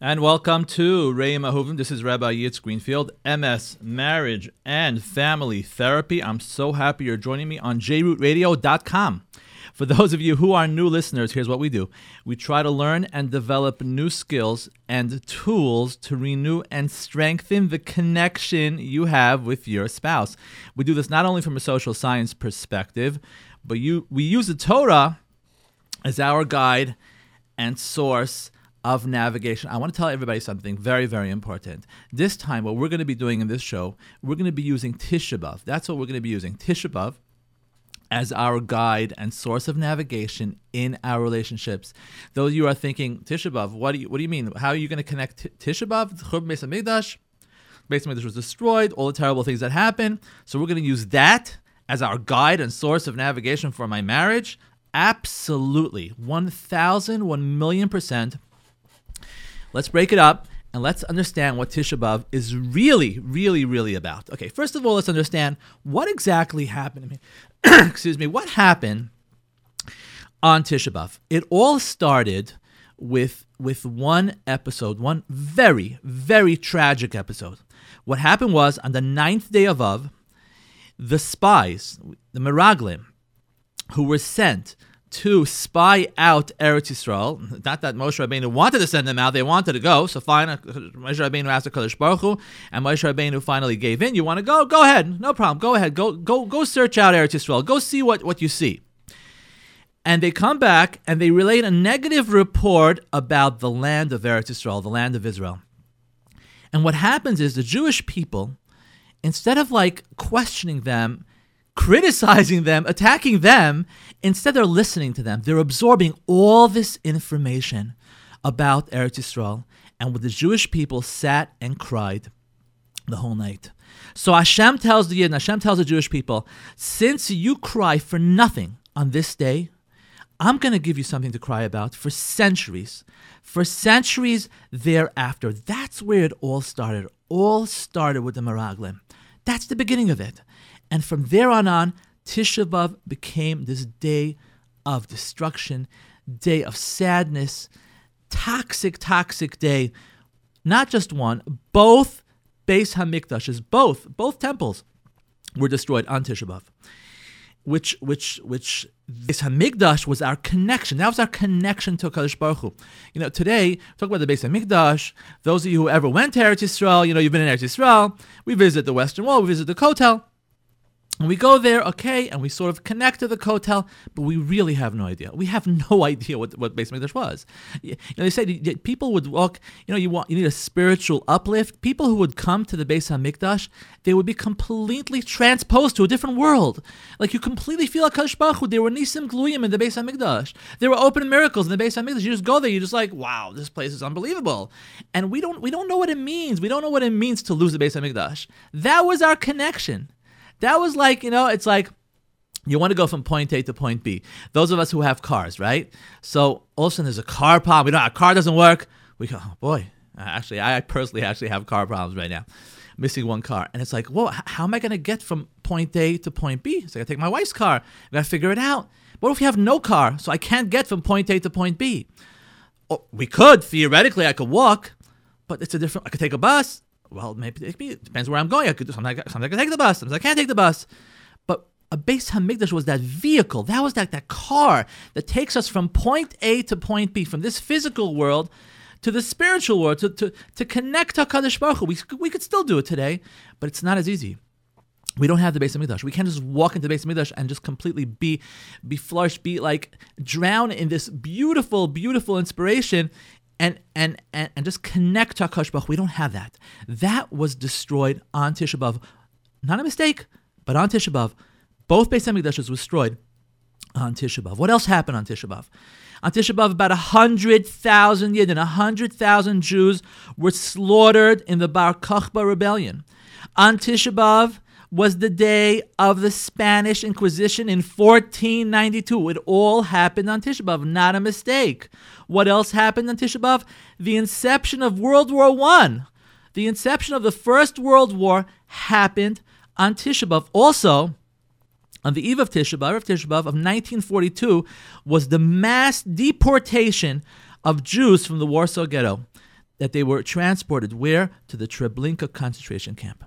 And welcome to Reim Ahuvim. This is Rabbi Yitz Greenfield, MS Marriage and Family Therapy. I'm so happy you're joining me on jrootradio.com. For those of you who are new listeners, here's what we do. We try to learn and develop new skills and tools to renew and strengthen the connection you have with your spouse. We do this not only from a social science perspective, but we use the Torah as our guide and source of navigation. I want to tell everybody something very, very important. This time, what we're going to be doing in this show, we're going to be using Tisha B'Av. That's what we're going to be using, Tisha B'Av, as our guide and source of navigation in our relationships. Though you are thinking, Tisha B'Av, what do you mean? How are you going to connect Tisha B'Av, Beit HaMikdash? Beit HaMikdash was destroyed, all the terrible things that happened. So we're going to use that as our guide and source of navigation for my marriage? Absolutely. 1,000%. Let's break it up and let's understand what Tisha B'Av is really, really, really about. Okay, first of all, let's understand what exactly happened. Excuse me. What happened on Tisha B'Av? It all started with one episode, one very, very tragic episode. What happened was on the ninth day of Av, the spies, the Meraglim, who were sent to spy out Eretz Yisrael. Not that Moshe Rabbeinu wanted to send them out, they wanted to go, so fine, Moshe Rabbeinu asked HaKadosh Baruch Hu, and Moshe Rabbeinu finally gave in. You want to go? Go ahead, no problem, go ahead, go search out Eretz Yisrael, go see what you see. And they come back, and they relate a negative report about the land of Eretz Yisrael, the land of Israel. And what happens is the Jewish people, instead of questioning them, criticizing them, attacking them, instead they're listening to them. They're absorbing all this information about Eretz Yisrael. And the Jewish people sat and cried the whole night. So Hashem tells the Yidden, Hashem tells the Jewish people, since you cry for nothing on this day, I'm going to give you something to cry about for centuries thereafter. That's where it all started. All started with the Meraglim. That's the beginning of it. And from there on, Tisha B'Av became this day of destruction, day of sadness, toxic, toxic day. Not just one, both Beis HaMikdashes, both temples were destroyed on Tisha B'Av. Which Beis HaMikdash was our connection. That was our connection to HaKadosh Baruch Hu. You know, today, talk about the Beis HaMikdash. Those of you who ever went to Eretz Yisrael, you know, you've been in Eretz Yisrael. We visit the Western Wall, we visit the Kotel. And we go there, okay, and we sort of connect to the Kotel, but we really have no idea. We have no idea what Beis HaMikdash was. You know, they said people would walk, you know, you need a spiritual uplift. People who would come to the Beis HaMikdash, they would be completely transposed to a different world. Like you completely feel like HaKadosh Baruch Hu. There were Nisim Gluyim in the Beis HaMikdash. There were open miracles in the Beis HaMikdash. You just go there, you're just like, wow, this place is unbelievable. And we don't know what it means. We don't know what it means to lose the Beis HaMikdash. That was our connection. That was like, you know, it's like you want to go from point A to point B. Those of us who have cars, right? So all of a sudden there's a car problem. We know our car doesn't work. We go, oh boy, actually, I personally have car problems right now. Missing one car. And it's like, whoa, how am I going to get from point A to point B? So I got to take my wife's car. I got to figure it out. What if you have no car? So I can't get from point A to point B. Oh, we could, theoretically, I could walk, but it's a different, I could take a bus. Well, maybe it depends where I'm going. Sometimes I can take the bus. Sometimes I can't take the bus. But a Beis HaMikdash was that vehicle. That was that car that takes us from point A to point B, from this physical world to the spiritual world, to connect to HaKadosh Baruch Hu. We could still do it today, but it's not as easy. We don't have the Beis HaMikdash. We can't just walk into the Beis HaMikdash and just completely be flushed, drown in this beautiful, beautiful inspiration and just connect to HaKadosh Baruch Hu. We don't have that. That was destroyed on Tisha B'Av. Not a mistake, but on Tisha B'Av. Both Beis HaMikdashes were destroyed on Tisha B'Av. What else happened on Tisha B'Av? On Tisha B'Av, about 100,000 Yidden, 100,000 Jews were slaughtered in the Bar Kokhba rebellion. On Tisha B'Av was the day of the Spanish Inquisition in 1492. It all happened on Tisha B'Av, not a mistake. What else happened on Tisha B'Av? The inception of World War One, the inception of the First World War happened on Tisha B'Av. Also, on the eve of Tisha B'Av, of 1942, was the mass deportation of Jews from the Warsaw Ghetto. that they were transported where? To the Treblinka concentration camp.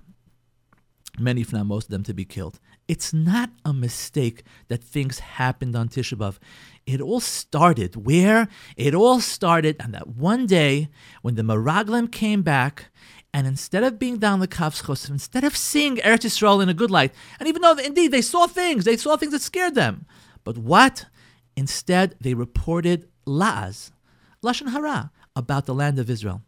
Many, if not most of them, to be killed. It's not a mistake that things happened on Tisha B'Av. It all started where? It all started on that one day when the Meraglim came back, and instead of being down the Kavs Chosim, instead of seeing Eretz Yisrael in a good light, and even though indeed they saw things that scared them, but what? Instead, they reported La'az, Lashon Hara, about the land of Israel.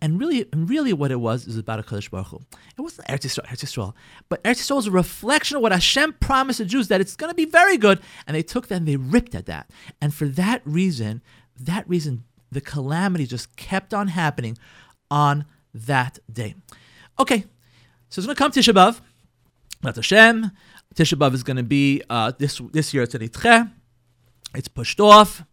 And really what it was is about HaKadosh Baruch Hu. It wasn't Eretz Yisrael. But Eretz Yisrael is a reflection of what Hashem promised the Jews, that it's going to be very good. And they took that and they ripped at that. And for that reason, the calamity just kept on happening on that day. Okay, so it's going to come Tisha B'Av. That's Hashem. Tisha B'Av is going to be, this year it's an Itche. It's pushed off.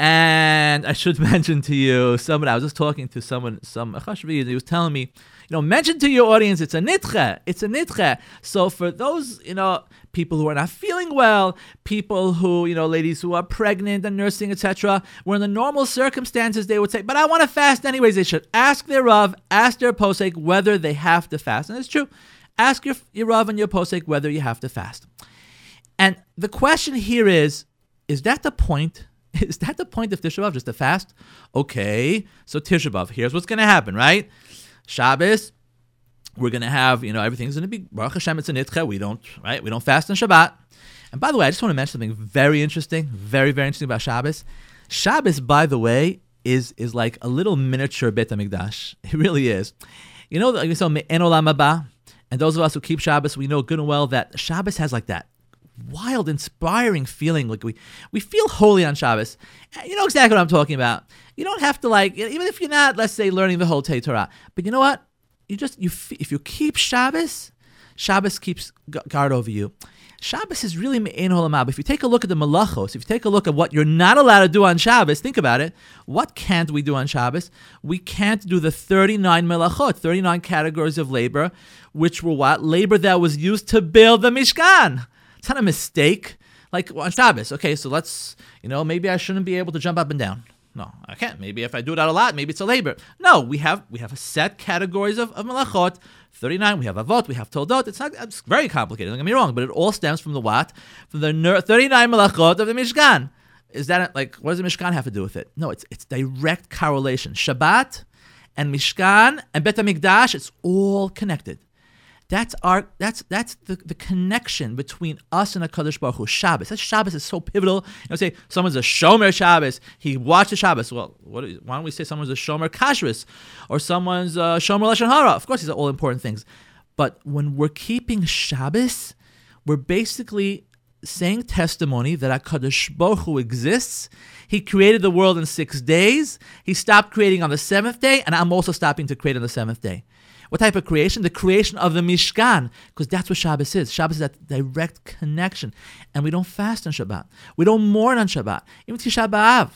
And I should mention to you, I was just talking to someone, some Achashvi, and he was telling me, mention to your audience, it's a nitche. So for those, people who are not feeling well, people who, ladies who are pregnant and nursing, etc., where in the normal circumstances they would say, but I want to fast anyways, they should ask their Rav, ask their posek whether they have to fast. And it's true. Ask your Rav and your posek whether you have to fast. And the question here is that the point? Is that the point of Tisha B'Av, just a fast? Okay, so Tisha B'Av, here's what's going to happen, right? Shabbos, we're going to have, everything's going to be, Baruch Hashem, it's an itche, we don't fast on Shabbat. And by the way, I just want to mention something very interesting, very, very interesting about Shabbos. Shabbos, by the way, is like a little miniature Beit HaMikdash. It really is. Like we saw Me'en Olam Haba, and those of us who keep Shabbos, we know good and well that Shabbos has like that wild, inspiring feeling, like we feel holy on Shabbos. You know exactly what I'm talking about. You don't have to, even if you're not, let's say, learning the whole Te Torah. But you know what? If you keep Shabbos, Shabbos keeps guard over you. Shabbos is really Me'en Olam Haba. If you take a look at the Melachos, if you take a look at what you're not allowed to do on Shabbos, think about it. What can't we do on Shabbos? We can't do the 39 Melachot, 39 categories of labor, which were what? Labor that was used to build the Mishkan. It's not a mistake. Like on Shabbos, okay, so let's, maybe I shouldn't be able to jump up and down. No, I can't. Maybe if I do it out a lot, maybe it's a labor. No, we have a set categories of melachot, 39, we have avot, we have toldot. It's very complicated, don't get me wrong, but it all stems from the what? From the 39 melachot of the Mishkan. Is that, what does the Mishkan have to do with it? No, it's direct correlation. Shabbat and Mishkan and Beit HaMikdash, it's all connected. That's the connection between us and HaKadosh Baruch Hu. Shabbos. That Shabbos is so pivotal. Say someone's a Shomer Shabbos. He watched the Shabbos. Well, why don't we say someone's a Shomer Kashrus or someone's a Shomer Lashon Hara? Of course, these are all important things. But when we're keeping Shabbos, we're basically saying testimony that HaKadosh Baruch Hu exists. He created the world in 6 days. He stopped creating on the seventh day, and I'm also stopping to create on the seventh day. What type of creation? The creation of the Mishkan, because that's what Shabbos is. Shabbos is that direct connection. And we don't fast on Shabbat. We don't mourn on Shabbat. Even Tisha B'Av,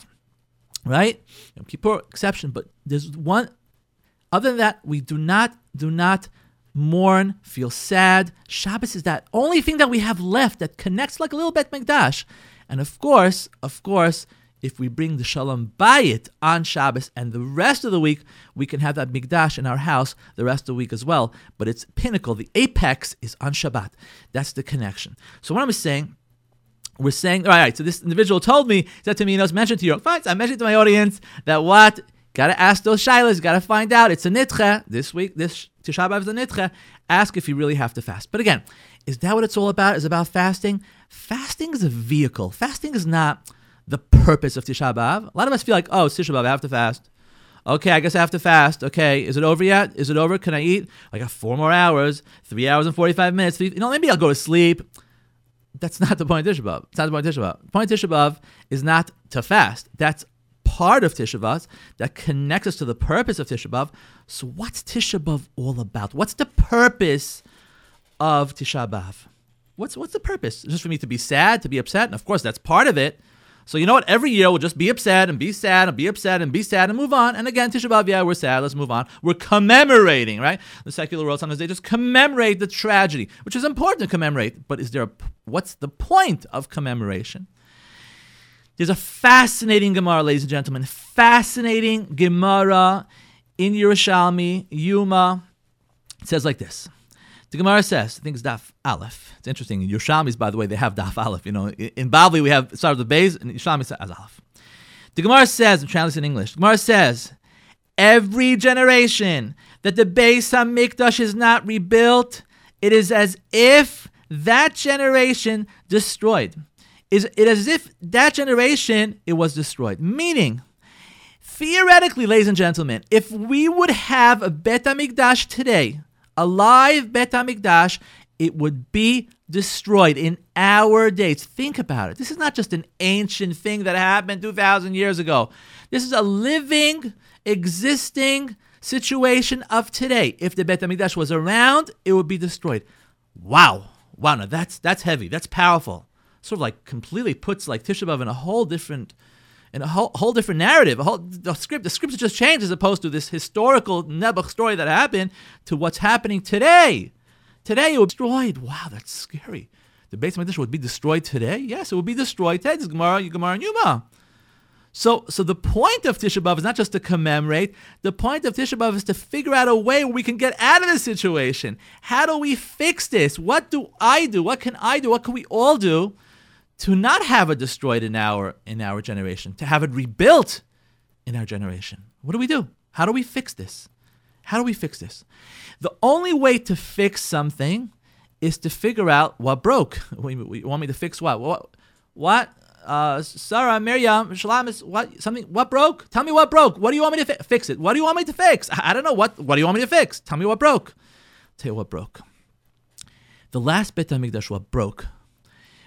right? Yom Kippur, exception. But there's one, other than that, we do not mourn, feel sad. Shabbos is that only thing that we have left that connects like a little Beit HaMikdash. And of course, if we bring the shalom bayit on Shabbos and the rest of the week, we can have that mikdash in our house the rest of the week as well. But its pinnacle, the apex, is on Shabbat. That's the connection. So what I'm saying, we're saying, all right, so this individual said to me, mention to your audience, I mentioned to my audience that what? Got to ask those shilas, got to find out. It's a nitche. This week, this Tisha B'Av is a nitche. Ask if you really have to fast. But again, is that what it's all about? Is about fasting? Fasting is a vehicle. Fasting is not the purpose of Tisha B'Av. A lot of us feel like, oh, it's Tisha B'Av, I have to fast. Okay, I guess I have to fast. Okay, is it over yet? Is it over? Can I eat? I got 4 more hours, 3 hours and 45 minutes. Maybe I'll go to sleep. That's not the point of Tisha B'Av. It's not the point of Tisha B'Av. The point of Tisha B'Av is not to fast. That's part of Tisha B'Av that connects us to the purpose of Tisha B'Av. So what's Tisha B'Av all about? What's the purpose of Tisha B'Av? What's the purpose? Just for me to be sad, to be upset? And of course, that's part of it. So you know what? Every year we'll just be upset and be sad and be upset and be sad and move on. And again, Tisha B'Av, yeah, we're sad. Let's move on. We're commemorating, right? The secular world, sometimes they just commemorate the tragedy, which is important to commemorate. But what's the point of commemoration? There's a fascinating Gemara, ladies and gentlemen. Fascinating Gemara in Yerushalmi, Yuma, it says like this. The Gemara says, I think it's Daf Aleph. It's interesting. In Yerushalmis, by the way, they have Daf Aleph. You know, in Bavli, we have start of the Beis, and Yerushalmi says Aleph. The Gemara says, I'm translating in English. The Gemara says, every generation that the Beit HaMikdash is not rebuilt, it is as if that generation destroyed. Meaning, theoretically, ladies and gentlemen, if we would have a Beit HaMikdash today, a live Beit HaMikdash, it would be destroyed in our days. Think about it. This is not just an ancient thing that happened 2,000 years ago. This is a living, existing situation of today. If the Beit HaMikdash was around, it would be destroyed. Wow. Wow, no, that's heavy. That's powerful. Sort of like completely puts like Tisha B'Av in a whole different... and a whole different narrative. The script just changed as opposed to this historical Nebuch story that happened to what's happening today. Today it was destroyed. Wow, that's scary. The Beit HaMikdash would be destroyed today? Yes, it would be destroyed today. This is Gemara and Yuma. So the point of Tisha B'Av is not just to commemorate. The point of Tisha B'Av is to figure out a way where we can get out of this situation. How do we fix this? What do I do? What can I do? What can we all do to not have it destroyed in our generation, to have it rebuilt in our generation? What do we do? How do we fix this? The only way to fix something is to figure out what broke. You want me to fix what? What? Sarah, Miriam, Shalamis, what? Something? What broke? Tell me what broke. What do you want me to fix it? What do you want me to fix? I don't know. What do you want me to fix? Tell me what broke. Tell you what broke. The last Beit HaMikdash, what broke?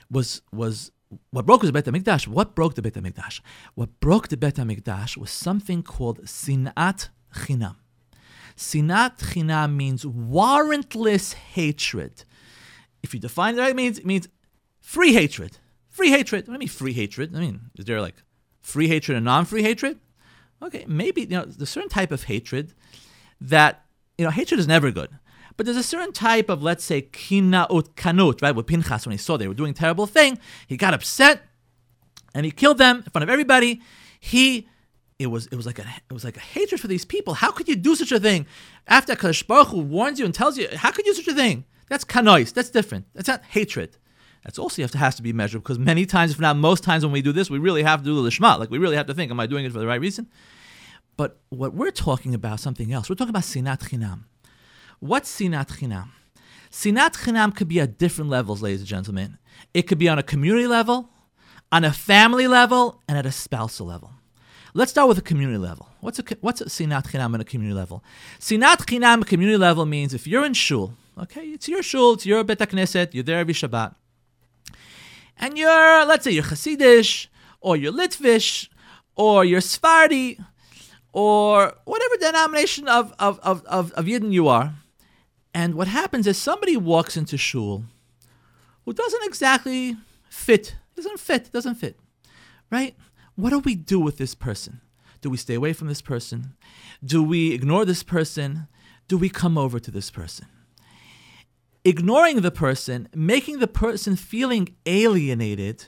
What broke was the Beit HaMikdash. What broke the Beit HaMikdash? What broke the Beit HaMikdash was something called Sinat Chinam. Sinat Chinam means warrantless hatred. If you define it right, it means free hatred. Free hatred. What do I mean free hatred? I mean, is there like free hatred and non-free hatred? Okay, maybe, you know, there's a certain type of hatred that, you know, hatred is never good. But there's a certain type of, let's say, kinaut kanut, right? With Pinchas, when he saw they were doing a terrible thing, he got upset and he killed them in front of everybody. It was like a hatred for these people. How could you do such a thing? After HaKadosh Baruch Hu warns you and tells you, how could you do such a thing? That's kanois. That's different. That's not hatred. That's also has to be measured, because many times, if not most times, when we do this, we really have to do the lishma. Like, we really have to think, am I doing it for the right reason? But what we're talking about, something else. We're talking about sinat chinam. What's Sinat Chinam? Sinat Chinam could be at different levels, ladies and gentlemen. It could be on a community level, on a family level, and at a spousal level. Let's start with a community level. What's a Sinat Chinam on a community level? Sinat Chinam on a community level means if you're in shul, okay, it's your shul, it's your Bet HaKnesset, you're there every Shabbat, and you're, let's say, you're Hasidish, or you're Litvish, or you're Sephardi, or whatever denomination of Yidden you are. And what happens is somebody walks into shul who doesn't exactly fit, doesn't fit, right? What do we do with this person? Do we stay away from this person? Do we ignore this person? Do we come over to this person? Ignoring the person, making the person feeling alienated,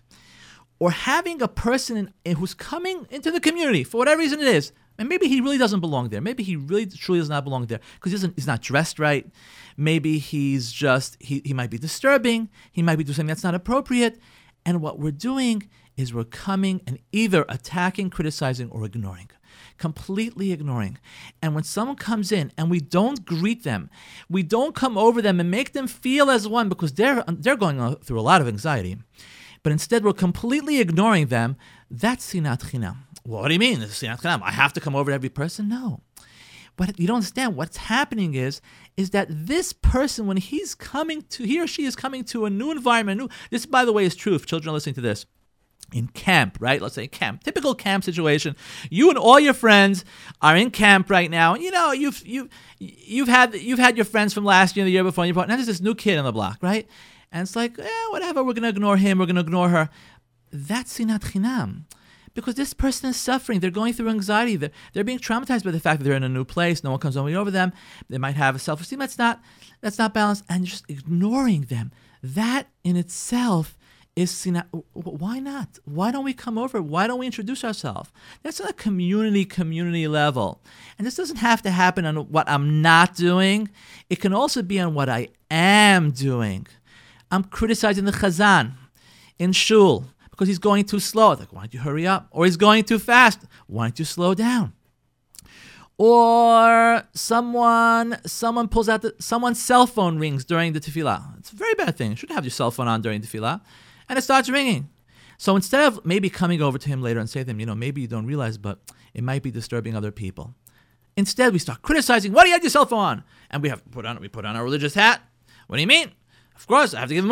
or having a person who's coming into the community, for whatever reason it is, and maybe he really doesn't belong there. Maybe he really truly does not belong there because he's not dressed right. Maybe he's just, he might be disturbing. He might be doing something that's not appropriate. And what we're doing is we're coming and either attacking, criticizing, or ignoring. Completely ignoring. And when someone comes in and we don't greet them, we don't come over them and make them feel as one, because they're going through a lot of anxiety. But instead we're completely ignoring them. That's Sinat Chinam. Well, what do you mean? This is Sinat Chinam. I have to come over to every person? No. But you don't understand. What's happening is that this person, when he or she is coming to a new environment, this, by the way, is true if children are listening to this. In camp, right? Let's say camp. Typical camp situation. You and all your friends are in camp right now. You know, you've had your friends from last year, the year before, and now there's this new kid on the block, right? And it's like, whatever, we're going to ignore him, we're going to ignore her. That's Sinat Chinam. Because this person is suffering. They're going through anxiety. They're being traumatized by the fact that they're in a new place. No one comes over them. They might have a self-esteem that's not balanced. And just ignoring them. That in itself is Sinat. Why not? Why don't we come over? Why don't we introduce ourselves? That's on a community level. And this doesn't have to happen on what I'm not doing. It can also be on what I am doing. I'm criticizing the Chazan in shul because he's going too slow. Like, why don't you hurry up? Or he's going too fast. Why don't you slow down? Or someone pulls out someone's cell phone rings during the tefillah. It's a very bad thing. You shouldn't have your cell phone on during tefillah. And it starts ringing. So instead of maybe coming over to him later and saying to him, maybe you don't realize, but it might be disturbing other people. Instead, we start criticizing. Why do you have your cell phone on? And we put on our religious hat. What do you mean? Of course, I have to give him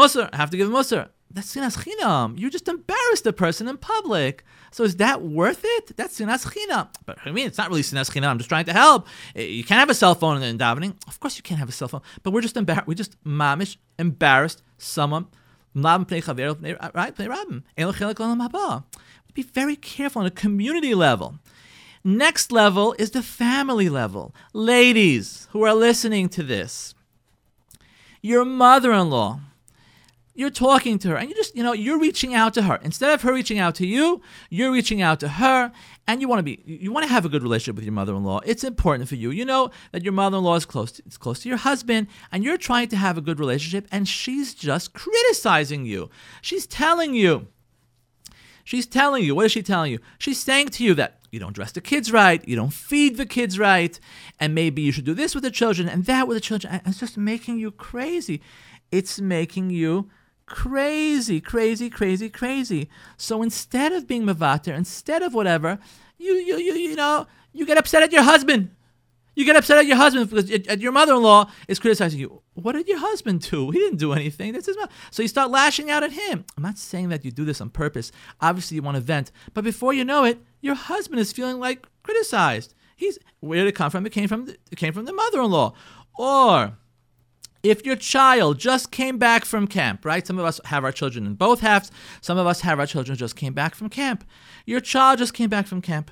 mussar. That's Sinat Chinam. You just embarrassed the person in public. So is that worth it? That's Sinat Chinam. But I mean, it's not really Sinat Chinam. I'm just trying to help. You can't have a cell phone in davening. Of course you can't have a cell phone. But we're just embarrassed. We just mamish embarrassed someone. Be very careful on a community level. Next level is the family level. Ladies who are listening to this, your mother-in-law, you're talking to her, and you're reaching out to her. Instead of her reaching out to you, you're reaching out to her, and you want to have a good relationship with your mother-in-law. It's important for you. You know that your mother-in-law is close to your husband, and you're trying to have a good relationship, and she's just criticizing you. She's telling you. What is she telling you? She's saying to you that you don't dress the kids right, you don't feed the kids right, and maybe you should do this with the children and that with the children. And it's just making you crazy. It's making you crazy. So instead of being mevater, instead of whatever, you get upset at your husband. You get upset at your husband because your mother-in-law is criticizing you. What did your husband do? He didn't do anything. That's his mother. So you start lashing out at him. I'm not saying that you do this on purpose. Obviously, you want to vent, but before you know it, your husband is feeling like criticized. Where did it come from? It came from the mother-in-law. Or if your child just came back from camp, right? Some of us have our children in both halves. Some of us have our children just came back from camp. Your child just came back from camp,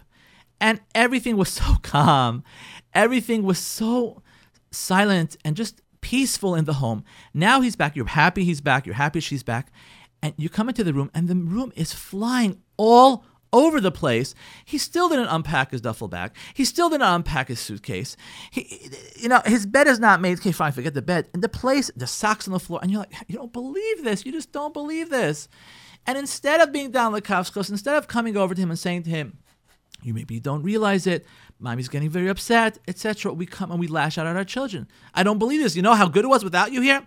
and everything was so calm. Everything was so silent and just peaceful in the home. Now he's back. You're happy he's back. You're happy she's back. And you come into the room, and the room is flying all over the place. He still didn't unpack his duffel bag. He still didn't unpack his suitcase. He his bed is not made. Okay, fine, forget the bed. And the place, the socks on the floor. And you're like, you don't believe this. You just don't believe this. And instead of being down lekavskos, instead of coming over to him and saying to him, maybe you don't realize it, mommy's getting very upset, etc., we come and we lash out at our children. I don't believe this. You know how good it was without you here?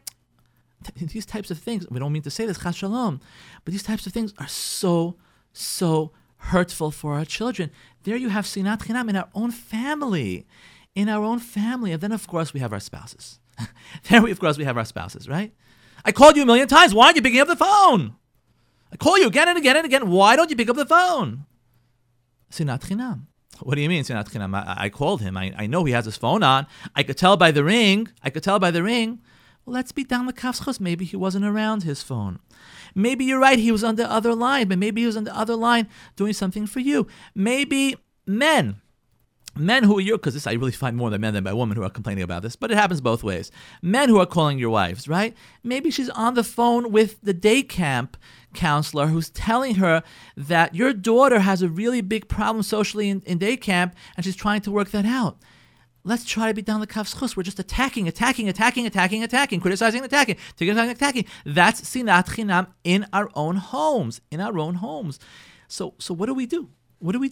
These types of things, we don't mean to say this, chas shalom, but these types of things are so hurtful for our children. There you have Sinat Chinam in our own family. And then, of course, we have our spouses. Right? I called you 1,000,000 times. Why aren't you picking up the phone? I call you again and again and again. Why don't you pick up the phone? Sinat Chinam. What do you mean, Sinat Chinam? I called him. I know he has his phone on. I could tell by the ring. Well, let's be down the kafschos. Maybe he wasn't around his phone. Maybe you're right, he was on the other line, but maybe he was on the other line doing something for you. Maybe men who are your, because this I really find more by men than by women who are complaining about this, but it happens both ways. Men who are calling your wives, right? Maybe she's on the phone with the day camp counselor who's telling her that your daughter has a really big problem socially in day camp, and she's trying to work that out. Let's try to be down the kafschus. We're just attacking, criticizing, attacking. That's Sinat Chinam in our own homes. So what do we do? We want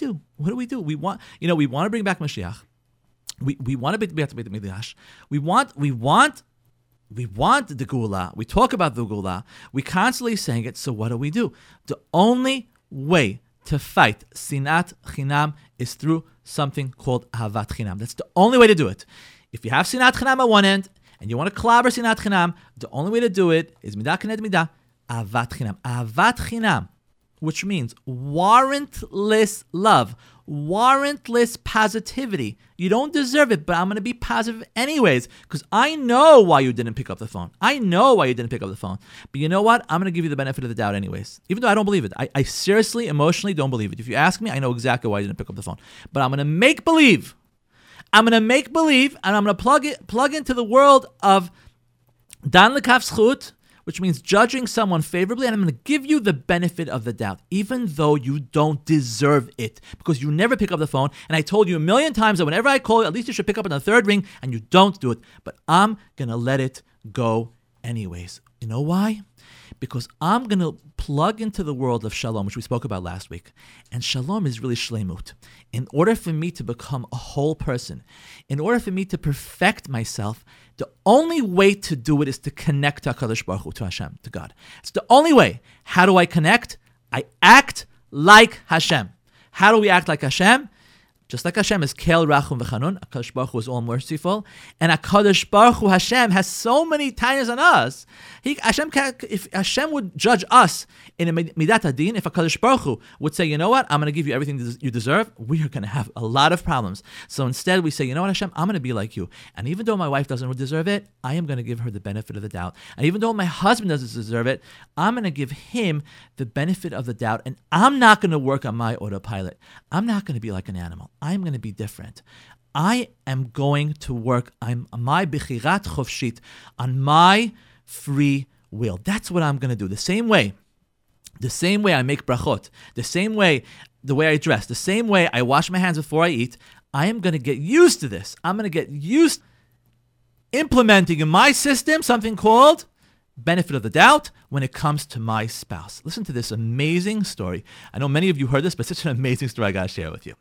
to bring back Mashiach. We want to be at the Beit HaMikdash. We want the Gula. We talk about the Gula. We constantly saying it. So what do? The only way to fight Sinat Chinam is through something called Ahavat Chinam. That's the only way to do it. If you have Sinat Chinam at one end and you want to clobber Sinat Chinam, the only way to do it is Midah Kened Midah, Ahavat Chinam. Ahavat Chinam, which means warrantless love, warrantless positivity. You don't deserve it, but I'm going to be positive anyways because I know why you didn't pick up the phone. But you know what? I'm going to give you the benefit of the doubt anyways, even though I don't believe it. I seriously, emotionally don't believe it. If you ask me, I know exactly why you didn't pick up the phone. But I'm going to make believe. and I'm going to plug into the world of Dan Lekaf Schut, which means judging someone favorably, and I'm going to give you the benefit of the doubt, even though you don't deserve it, because you never pick up the phone, and I told you a million times that whenever I call you, at least you should pick up on the third ring, and you don't do it. But I'm going to let it go anyways. You know why? Because I'm going to plug into the world of shalom, which we spoke about last week. And shalom is really shleimut. In order for me to become a whole person, in order for me to perfect myself, the only way to do it is to connect to HaKadosh Baruch Hu, to Hashem, to God. It's the only way. How do I connect? I act like Hashem. How do we act like Hashem? Just like Hashem is Kel, Rachum, V'Chanun, HaKadosh Baruch Hu is all merciful, and HaKadosh Baruch Hu, Hashem, has so many tainas on us. If Hashem would judge us in a Midat Adin, if HaKadosh Baruch Hu would say, you know what, I'm going to give you everything you deserve, we are going to have a lot of problems. So instead we say, you know what, Hashem, I'm going to be like you. And even though my wife doesn't deserve it, I am going to give her the benefit of the doubt. And even though my husband doesn't deserve it, I'm going to give him the benefit of the doubt, and I'm not going to work on my autopilot. I'm not going to be like an animal. I'm going to be different. I am going to work on my Bechirat Chofshit, on my free will. That's what I'm going to do. The same way I make brachot, the way I dress, the same way I wash my hands before I eat, I am going to get used to this. I'm going to get used to implementing in my system something called benefit of the doubt when it comes to my spouse. Listen to this amazing story. I know many of you heard this, but it's such an amazing story I got to share with you.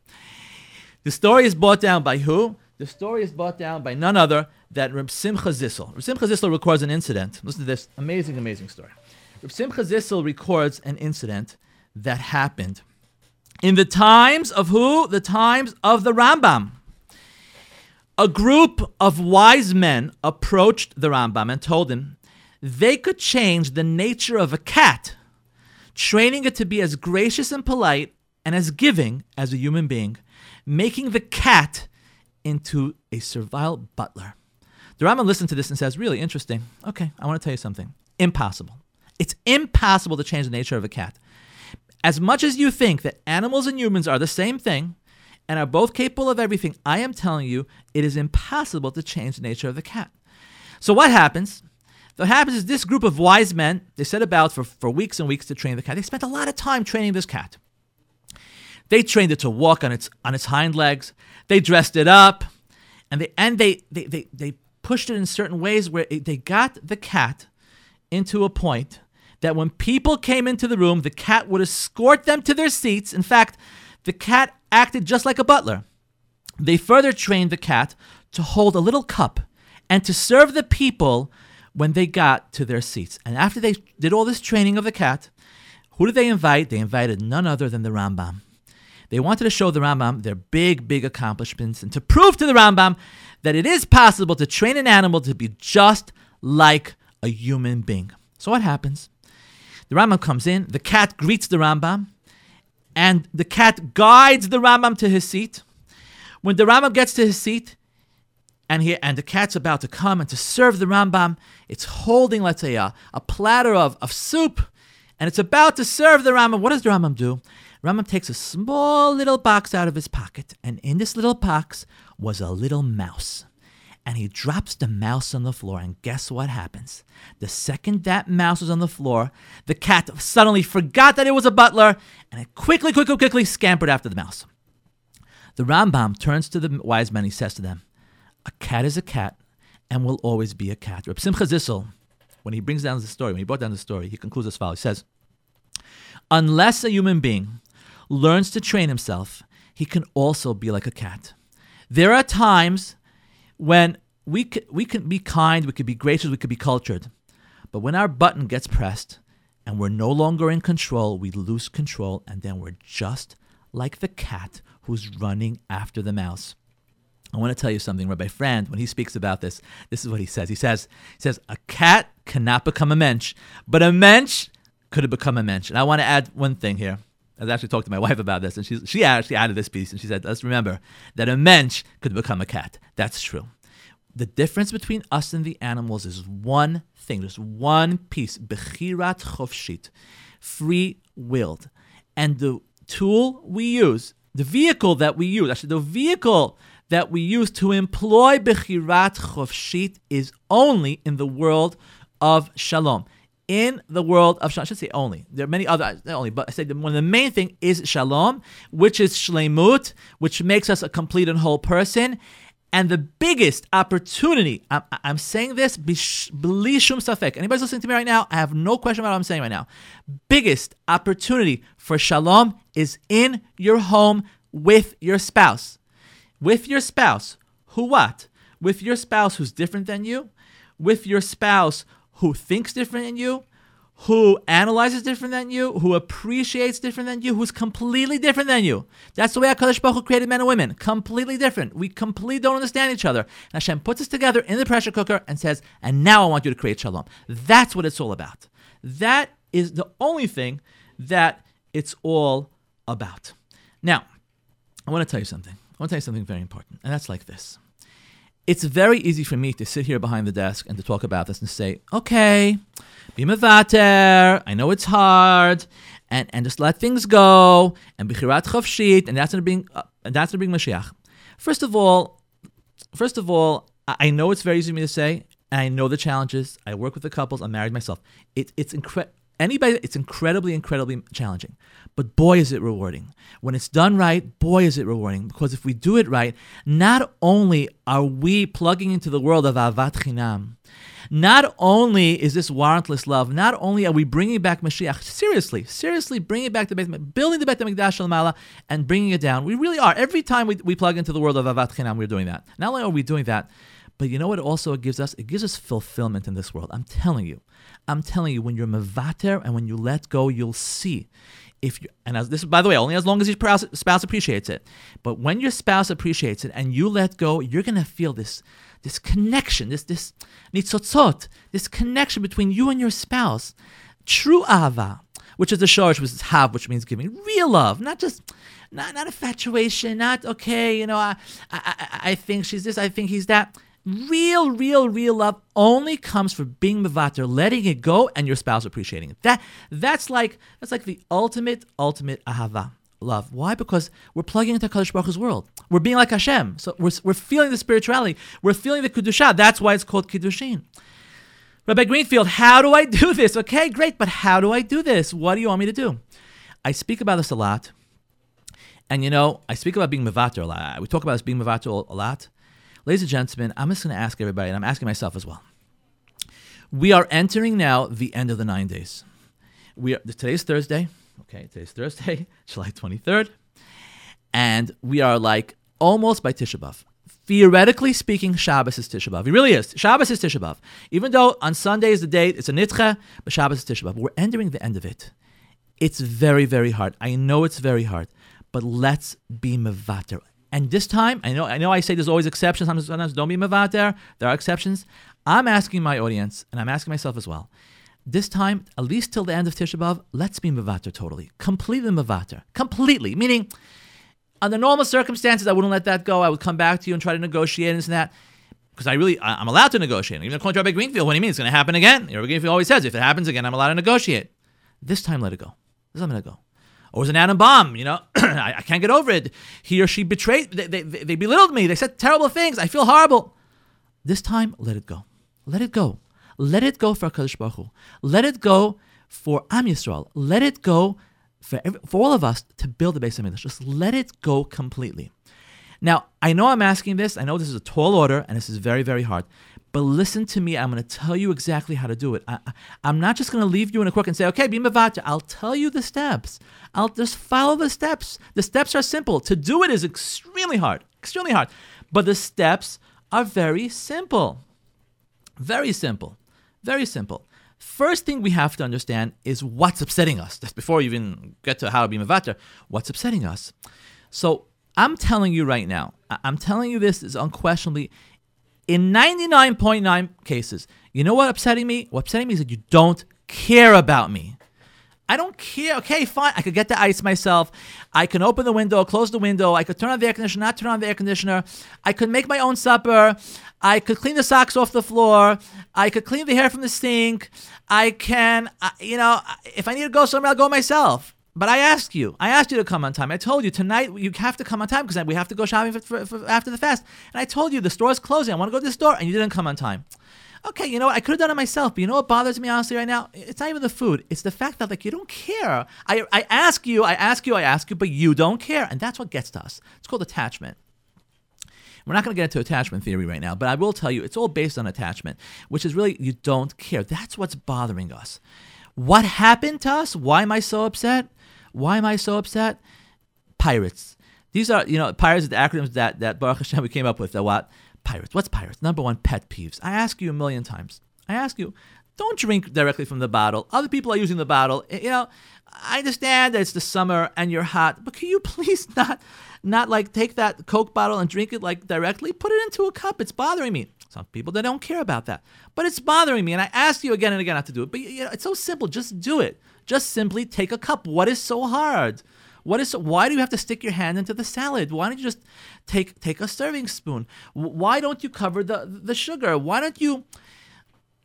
The story is brought down by who? The story is brought down by none other than Reb Simcha Zissel. Reb Simcha Zissel records an incident. Listen to this amazing, amazing story. Reb Simcha Zissel records an incident that happened in the times of who? The times of the Rambam. A group of wise men approached the Rambam and told him they could change the nature of a cat, training it to be as gracious and polite and as giving as a human being, making the cat into a servile butler. The Rambam listened to this and says, really interesting. Okay, I want to tell you something. Impossible. It's impossible to change the nature of a cat. As much as you think that animals and humans are the same thing and are both capable of everything, I am telling you it is impossible to change the nature of the cat. So what happens? What happens is this group of wise men, they set about for weeks and weeks to train the cat. They spent a lot of time training this cat. They trained it to walk on its hind legs. They dressed it up, and they pushed it in certain ways where they got the cat into a point that when people came into the room, the cat would escort them to their seats. In fact, the cat acted just like a butler. They further trained the cat to hold a little cup and to serve the people when they got to their seats. And after they did all this training of the cat, who did they invite? They invited none other than the Rambam. They wanted to show the Rambam their big, big accomplishments and to prove to the Rambam that it is possible to train an animal to be just like a human being. So what happens? The Rambam comes in, the cat greets the Rambam, and the cat guides the Rambam to his seat. When the Rambam gets to his seat, and the cat's about to come and to serve the Rambam, it's holding, let's say, a platter of soup, and it's about to serve the Rambam. What does the Rambam do? Rambam takes a small little box out of his pocket, and in this little box was a little mouse. And he drops the mouse on the floor, and guess what happens? The second that mouse was on the floor, the cat suddenly forgot that it was a butler, and it quickly scampered after the mouse. The Rambam turns to the wise men, he says to them, a cat is a cat, and will always be a cat. Reb Simcha Zissel, when he brought down the story, he concludes as follows. He says, unless a human being learns to train himself, he can also be like a cat. There are times when we can be kind, we can be gracious, we can be cultured. But when our button gets pressed and we're no longer in control, we lose control, and then we're just like the cat who's running after the mouse. I want to tell you something, Rabbi Friend, when he speaks about this, this is what he says. He says, a cat cannot become a mensch, but a mensch could have become a mensch. And I want to add one thing here. I was actually talking to my wife about this, and she actually added this piece, and she said, let's remember that a mensch could become a cat. That's true. The difference between us and the animals is one thing, just one piece, Bechirat Chofshit, free-willed. And the tool we use, the vehicle that we use to employ Bechirat Chofshit is only in the world of shalom. in the world of shalom. I should say only. There are many other, not only, but I say one of the main thing is shalom, which is shleimut, which makes us a complete and whole person. And the biggest opportunity, I'm saying this, b'li shum safek. Anybody's listening to me right now, I have no question about what I'm saying right now. Biggest opportunity for shalom is in your home with your spouse. With your spouse, who what? With your spouse who's different than you, with your spouse who thinks different than you, who analyzes different than you, who appreciates different than you, who's completely different than you. That's the way HaKadosh Baruch Hu created men and women, completely different. We completely don't understand each other. And Hashem puts us together in the pressure cooker and says, and now I want you to create shalom. That's what it's all about. That is the only thing that it's all about. Now, I want to tell you something. I want to tell you something very important, and that's like this. It's very easy for me to sit here behind the desk and to talk about this and say, okay, be mevater, I know it's hard, and just let things go, and bechirat chofshit, and that's going to bring Mashiach. First of all, I know it's very easy for me to say, and I know the challenges. I work with the couples. I'm married myself. It's incredibly, incredibly challenging. But boy, is it rewarding. When it's done right, boy, is it rewarding. Because if we do it right, not only are we plugging into the world of Ahavat Chinam, not only is this warrantless love, not only are we bringing back Mashiach, seriously, bringing it back to the Beit, building the Beit HaMikdash Lamala and bringing it down. We really are. Every time we plug into the world of Ahavat Chinam, we're doing that. Not only are we doing that, but you know what also it gives us? It gives us fulfillment in this world. I'm telling you, when you're mevater and when you let go, you'll see. This is, by the way, only as long as your spouse appreciates it. But when your spouse appreciates it and you let go, you're going to feel this connection, this nitzotzot, this connection between you and your spouse. True ahava, which is the shorish, which is hav, which means giving. Real love, not just... Not infatuation, not, okay, you know, I think she's this, I think he's that. Real love only comes from being mevater, letting it go, and your spouse appreciating it. That's like the ultimate ahava, love. Why? Because we're plugging into HaKadosh Baruch Hu's world. We're being like Hashem. So we're feeling the spirituality. We're feeling the kedusha. That's why it's called kiddushin. Rabbi Greenfield, how do I do this? Okay, great, but how do I do this? What do you want me to do? I speak about this a lot. And you know, I speak about being mevater a lot. We talk about this being mevater a lot. Ladies and gentlemen, I'm just going to ask everybody, and I'm asking myself as well. We are entering now the end of the 9 days. Today's Thursday. Okay, today's Thursday, July 23rd. And we are like almost by Tisha B'Av. Theoretically speaking, Shabbos is Tisha B'Av. It really is. Shabbos is Tisha B'Av. Even though on Sunday is the date, it's a nitcha, but Shabbos is Tisha B'Av. We're entering the end of it. It's very, very hard. I know it's very hard. But let's be mevater. And this time, I know I say there's always exceptions. Sometimes don't be mevater. There are exceptions. I'm asking my audience, and I'm asking myself as well. This time, at least till the end of Tisha B'Av, let's be mevater totally. Completely mevater. Completely. Meaning, under normal circumstances, I wouldn't let that go. I would come back to you and try to negotiate and this and that. Because I'm allowed to negotiate. Even according to Rabbi Greenfield, what do you mean? It's going to happen again. Rabbi Greenfield always says, if it happens again, I'm allowed to negotiate. This time, let it go. This time, let it go. Or was an atom bomb, you know, I can't get over it. He or she betrayed, they belittled me. They said terrible things. I feel horrible. This time, let it go. Let it go. Let it go for HaKadosh Baruch Hu. Let it go for Am Yisrael. Let it go for all of us to build the Beis HaMikdash. Just let it go completely. Now, I know I'm asking this. I know this is a tall order, and this is very, very hard. But listen to me. I'm going to tell you exactly how to do it. I'm not just going to leave you in a crook and say, okay, be mevater. I'll tell you the steps. I'll just follow the steps. The steps are simple. To do it is extremely hard. But the steps are very simple. First thing we have to understand is what's upsetting us. That's before you even get to how to be mevater. What's upsetting us? So I'm telling you right now, I'm telling you this is unquestionably, in 99.9 cases, you know what upsetting me? What upsetting me is that you don't care about me. I don't care. Okay, fine. I could get the ice myself. I can open the window, close the window. I could turn on the air conditioner, not turn on the air conditioner. I could make my own supper. I could clean the socks off the floor. I could clean the hair from the sink. I can, if I need to go somewhere, I'll go myself. But I asked you to come on time. I told you, tonight you have to come on time because we have to go shopping for after the fast. And I told you, the store's closing. I want to go to the store, and you didn't come on time. Okay, you know what? I could have done it myself, but you know what bothers me, honestly, right now? It's not even the food. It's the fact that, like, you don't care. I ask you, but you don't care. And that's what gets to us. It's called attachment. We're not going to get into attachment theory right now, but I will tell you, it's all based on attachment, which is really you don't care. That's what's bothering us. What happened to us? Why am I so upset? Pirates. These are, pirates are the acronyms that Baruch Hashem we came up with. Pirates. What's pirates? Number one, pet peeves. I ask you a million times. Don't drink directly from the bottle. Other people are using the bottle. I understand that it's the summer and you're hot, but can you please not take that Coke bottle and drink it directly? Put it into a cup. It's bothering me. Some people, they don't care about that, but it's bothering me. And I ask you again and again not to do it, but it's so simple. Just do it. Just simply take a cup. What is so hard? Why do you have to stick your hand into the salad? Why don't you just take a serving spoon? Why don't you cover the sugar? Why don't you,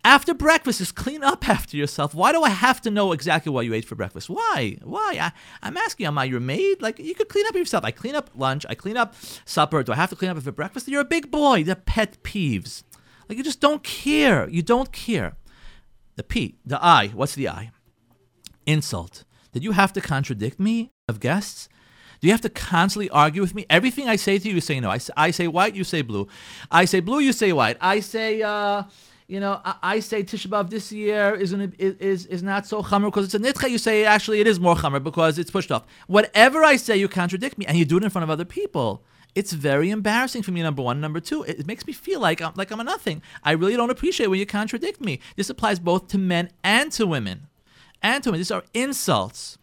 after breakfast, just clean up after yourself? Why do I have to know exactly what you ate for breakfast? Why? I'm asking, am I your maid? You could clean up yourself. I clean up lunch. I clean up supper. Do I have to clean up for breakfast? You're a big boy. They're pet peeves. You just don't care. You don't care. The P, the I. What's the I? Insult. Did you have to contradict me of guests? Do you have to constantly argue with me? Everything I say to you say no. I say white, you say blue. I say blue, you say white. I say, I say Tisha B'Av this year is not so chamr because it's a nitcha. You say actually it is more chamr because it's pushed off. Whatever I say, you contradict me, and you do it in front of other people. It's very embarrassing for me, number one. Number two, it makes me feel like I'm a nothing. I really don't appreciate when you contradict me. This applies both to men and to women. These are insults.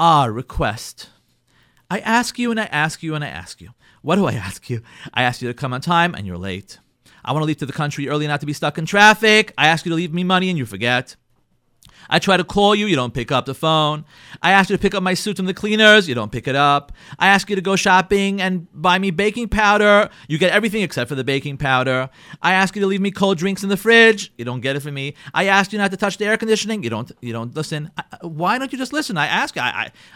Request. I ask you and I ask you and I ask you. What do I ask you? I ask you to come on time and you're late. I want to leave to the country early not to be stuck in traffic. I ask you to leave me money and you forget. I try to call you, you don't pick up the phone. I ask you to pick up my suit from the cleaners, you don't pick it up. I ask you to go shopping and buy me baking powder, you get everything except for the baking powder. I ask you to leave me cold drinks in the fridge, you don't get it for me. I ask you not to touch the air conditioning, you don't listen. Why don't you just listen? I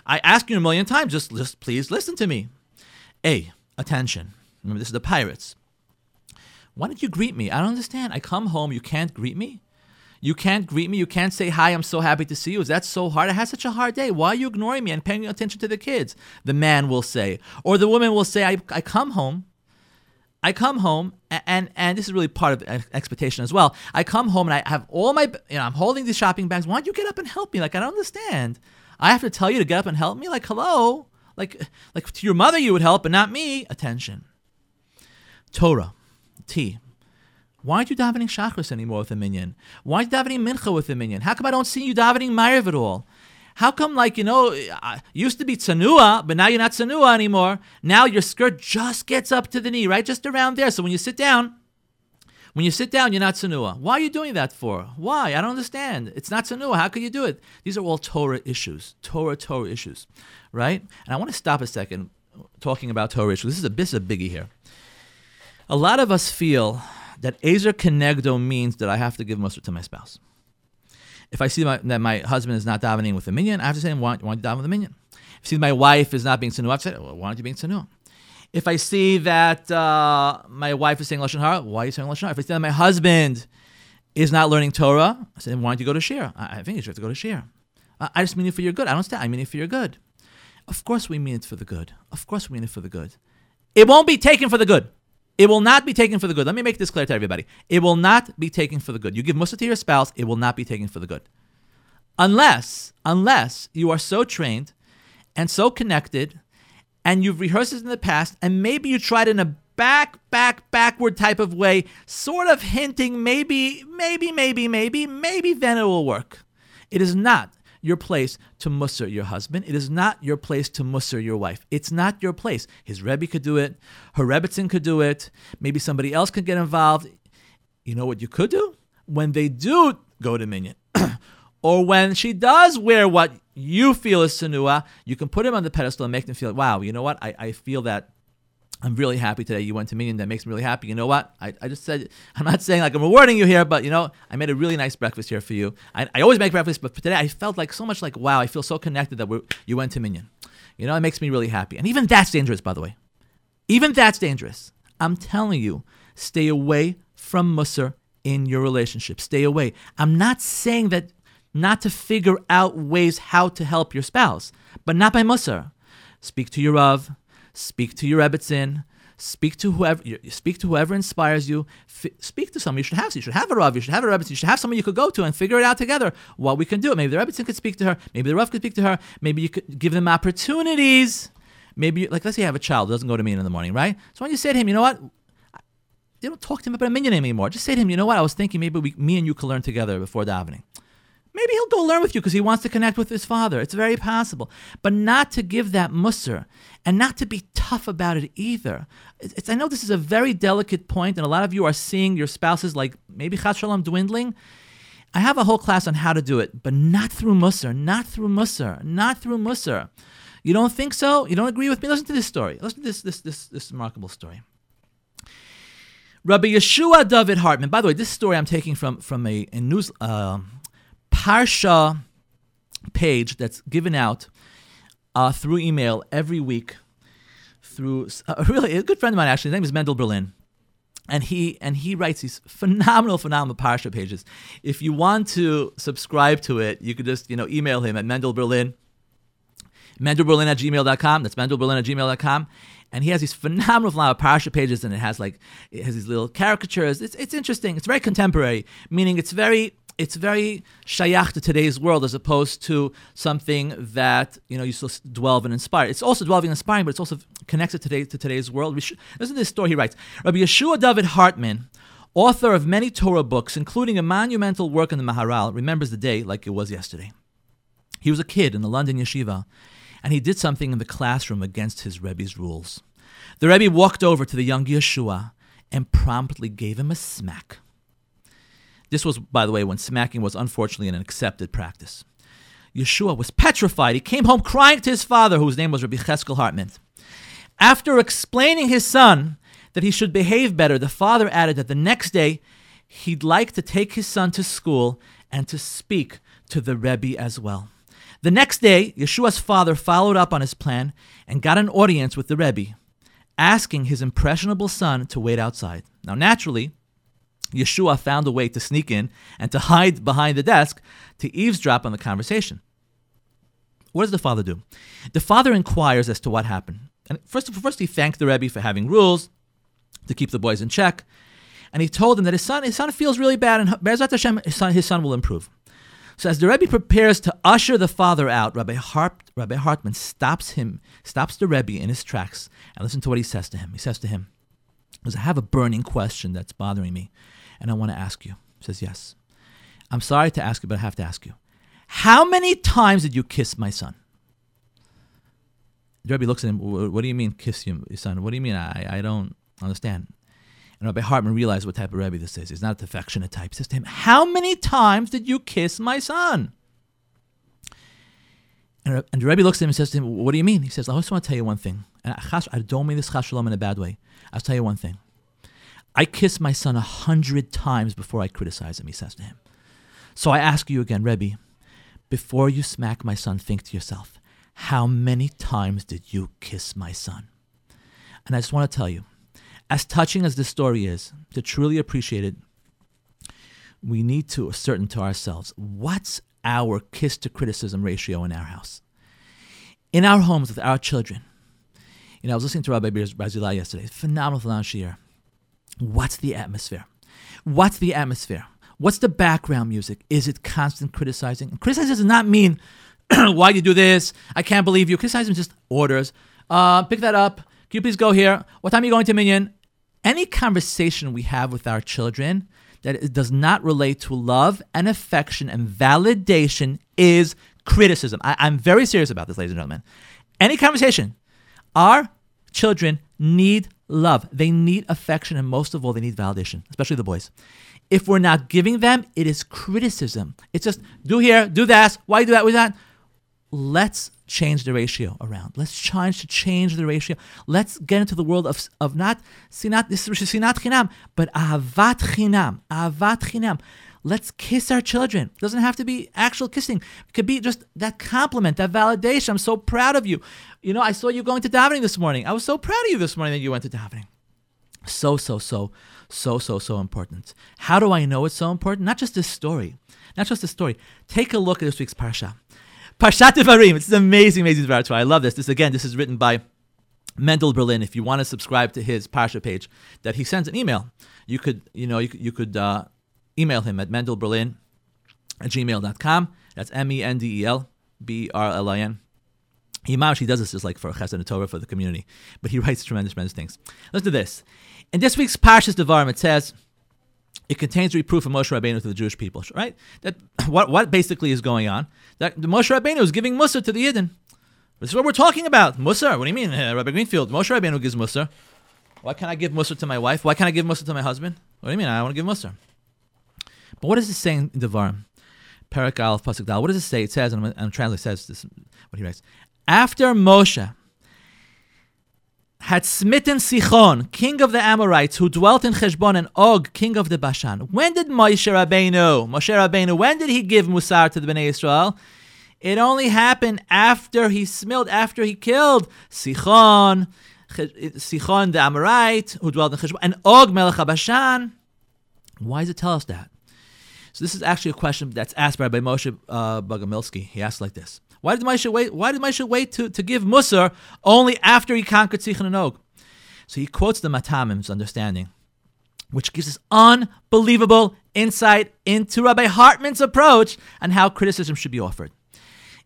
ask you a million times, just please listen to me. A, attention. Remember, this is the pirates. Why don't you greet me? I don't understand. I come home, you can't greet me? You can't say, hi, I'm so happy to see you. Is that so hard? I had such a hard day. Why are you ignoring me and paying attention to the kids? The man will say. Or the woman will say, I come home, and this is really part of the expectation as well. I come home and I have all my, I'm holding these shopping bags. Why don't you get up and help me? I don't understand. I have to tell you to get up and help me? Hello? Like to your mother you would help, but not me. Attention. Torah. T. Why aren't you davening Shachris anymore with a Minyan? Why aren't you davening Mincha with a Minyan? How come I don't see you davening Ma'ariv at all? How come, used to be Tsanua, but now you're not Tsanua anymore. Now your skirt just gets up to the knee, right? Just around there. So when you sit down, you're not Tsanua. Why are you doing that for? Why? I don't understand. It's not Tsanua. How could you do it? These are all Torah issues. Torah issues, right? And I want to stop a second talking about Torah issues. This is a biggie here. A lot of us feel that Ezer Kenegdo means that I have to give Musar to my spouse. If I see that my husband is not davening with a Minyan, I have to say, why don't you daven with a Minyan? If I see my wife is not being Tsanua, I have to say, why aren't you being Tsanua? If I see that my wife is saying Lashon Hara, why are you saying Lashon Hara? If I see that my husband is not learning Torah, I say, why don't you go to Shiur? I think you should have to go to Shiur. I just mean it for your good. I don't understand. I mean it for your good. Of course we mean it for the good. It won't be taken for the good. It will not be taken for the good. Let me make this clear to everybody. It will not be taken for the good. You give Musar to your spouse, it will not be taken for the good. Unless you are so trained and so connected and you've rehearsed it in the past and maybe you tried in a backward type of way, sort of hinting maybe then it will work. It is not your place to Musar your husband. It is not your place to Musar your wife. It's not your place. His Rebbe could do it. Her Rebbetzin could do it. Maybe somebody else could get involved. You know what you could do? When they do go to Minyan, or when she does wear what you feel is Tsanua, you can put him on the pedestal and make them feel, wow, you know what? I feel that I'm really happy today. You went to Minyan. That makes me really happy. You know what? I just said, I'm not saying like I'm rewarding you here, but you know, I made a really nice breakfast here for you. I always make breakfast, but today I felt like so much like, wow, I feel so connected that you went to Minyan. You know, it makes me really happy. And even that's dangerous, by the way. Even that's dangerous. I'm telling you, stay away from Musar in your relationship. Stay away. I'm not saying that not to figure out ways how to help your spouse, but not by Musar. Speak to your Rav. Speak to your Rebbetzin. Speak to whoever inspires you. Speak to someone. You should have a Rav. You should have a Rebbetzin. You should have someone you could go to and figure it out together what we can do. Maybe the Rebbetzin could speak to her. Maybe the Rav could speak to her. Maybe you could give them opportunities. Maybe, like, let's say you have a child who doesn't go to Minyan in the morning, right? So when you say to him, you know what? You don't talk to him about a Minyan anymore. Just say to him, you know what? I was thinking maybe me and you could learn together before davening. Maybe he'll go learn with you because he wants to connect with his father. It's very possible. But not to give that musr and not to be tough about it either. I know this is a very delicate point, and a lot of you are seeing your spouses like maybe chas shalom dwindling. I have a whole class on how to do it, but not through musr. You don't think so? You don't agree with me? Listen to this story. Listen to this remarkable story. Rabbi Yeshua David Hartman. By the way, this story I'm taking from a news... Parsha page that's given out through email every week through a good friend of mine, actually. His name is Mendel Berlin, and he writes these phenomenal Parsha pages. If you want to subscribe to it, you could just email him at mendelberlin@gmail.com. That's mendelberlin@gmail.com. And he has these phenomenal Parsha pages, and it has these little caricatures. It's interesting. It's very contemporary, meaning it's very shayach to today's world as opposed to something that, you still dwell and inspire. It's also dwelling and inspiring, but it's also connected to today's world. Listen to this story he writes. Rabbi Yeshua David Hartman, author of many Torah books, including a monumental work on the Maharal, remembers the day like it was yesterday. He was a kid in the London yeshiva, and he did something in the classroom against his Rebbe's rules. The Rebbe walked over to the young Yeshua and promptly gave him a smack. This was, by the way, when smacking was unfortunately an accepted practice. Yeshua was petrified. He came home crying to his father, whose name was Rabbi Cheskel Hartman. After explaining his son that he should behave better, the father added that the next day he'd like to take his son to school and to speak to the Rebbe as well. The next day, Yeshua's father followed up on his plan and got an audience with the Rebbe, asking his impressionable son to wait outside. Now, naturally, Yeshua found a way to sneak in and to hide behind the desk to eavesdrop on the conversation. What does the father do? The father inquires as to what happened. And first he thanked the Rebbe for having rules to keep the boys in check. And he told him that his son feels really bad, and Be'ezrat Hashem, his son will improve. So as the Rebbe prepares to usher the father out, Rabbi Hartman stops the Rebbe in his tracks, and listen to what he says to him. He says to him, "I have a burning question that's bothering me, and I want to ask you." He says, "Yes. I'm sorry to ask you, but I have to ask you. How many times did you kiss my son?" The Rebbe looks at him. "What do you mean, kiss your son? What do you mean? I don't understand." And Rabbi Hartman realized what type of Rebbe this is. He's not a affectionate type. He says to him, "How many times did you kiss my son?" And the Rebbe looks at him and says to him, "What do you mean?" He says, "I just want to tell you one thing. And I don't mean this chas shalom in a bad way. I'll tell you one thing. I kiss my son 100 times before I criticize him," he says to him. "So I ask you again, Rebbe, before you smack my son, think to yourself, how many times did you kiss my son? And I just want to tell you, as touching as this story is, to truly appreciate it, we need to ascertain to ourselves, what's our kiss to criticism ratio in our house? In our homes with our children." I was listening to Rabbi Barzilai yesterday. Phenomenal shiur. What's the atmosphere? What's the atmosphere? What's the background music? Is it constant criticizing? And criticizing does not mean, "Why do you do this? I can't believe you." Criticizing is just orders. "Pick that up. Can you please go here? What time are you going to Minyan?" Any conversation we have with our children that it does not relate to love and affection and validation is criticism. I'm very serious about this, ladies and gentlemen. Any conversation. Our children need love. They need affection, and most of all, they need validation, especially the boys. If we're not giving them, it is criticism. It's just, "Do here, do that, why do that, with that?" let's change the ratio around. Let's change the ratio. Let's get into the world of not Sinat Chinam, but Ahavat Chinam. Ahavat Chinam. Let's kiss our children. It doesn't have to be actual kissing. It could be just that compliment, that validation. I'm so proud of you. You know, I saw you going to davening this morning. I was so proud of you this morning that you went to davening. So important. How do I know it's so important? Not just this story. Take a look at this week's parsha. Parshat Devarim. It's an amazing Devarim. I love this. This is written by Mendel Berlin. If you want to subscribe to his parsha page that he sends an email, you could email him at mendelberlin@gmail.com. That's MendelBerlin. He does this just like for Chesed and Torah for the community, but he writes tremendous things. Listen to this. In this week's Parshas Devarim, it says it contains reproof of Moshe Rabbeinu to the Jewish people, right? That what basically is going on? That Moshe Rabbeinu is giving Musar to the Yidden. This is what we're talking about. Musar. What do you mean, Rabbi Greenfield? Moshe Rabbeinu gives Musar. Why can't I give Musar to my wife? Why can't I give Musar to my husband? What do you mean? I want to give Musar. But what is it saying in Devarim? Perek Aleph Pasuk Dal. What does it say? It says, and I'm translating, says this, what he writes. After Moshe had smitten Sichon, king of the Amorites, who dwelt in Cheshbon, and Og, king of the Bashan. When did Moshe Rabbeinu, when did he give Musar to the Bnei Israel? It only happened after he killed Sichon the Amorite, who dwelt in Cheshbon, and Og, Melech HaBashan. Why does it tell us that? So this is actually a question that's asked by Moshe Bogomilsky. He asks like this. Why did Moshe wait? Why did Moshe wait to give Musar only after he conquered Sichon and Og? So he quotes the Matamim's understanding, which gives us unbelievable insight into Rabbi Hartman's approach on how criticism should be offered.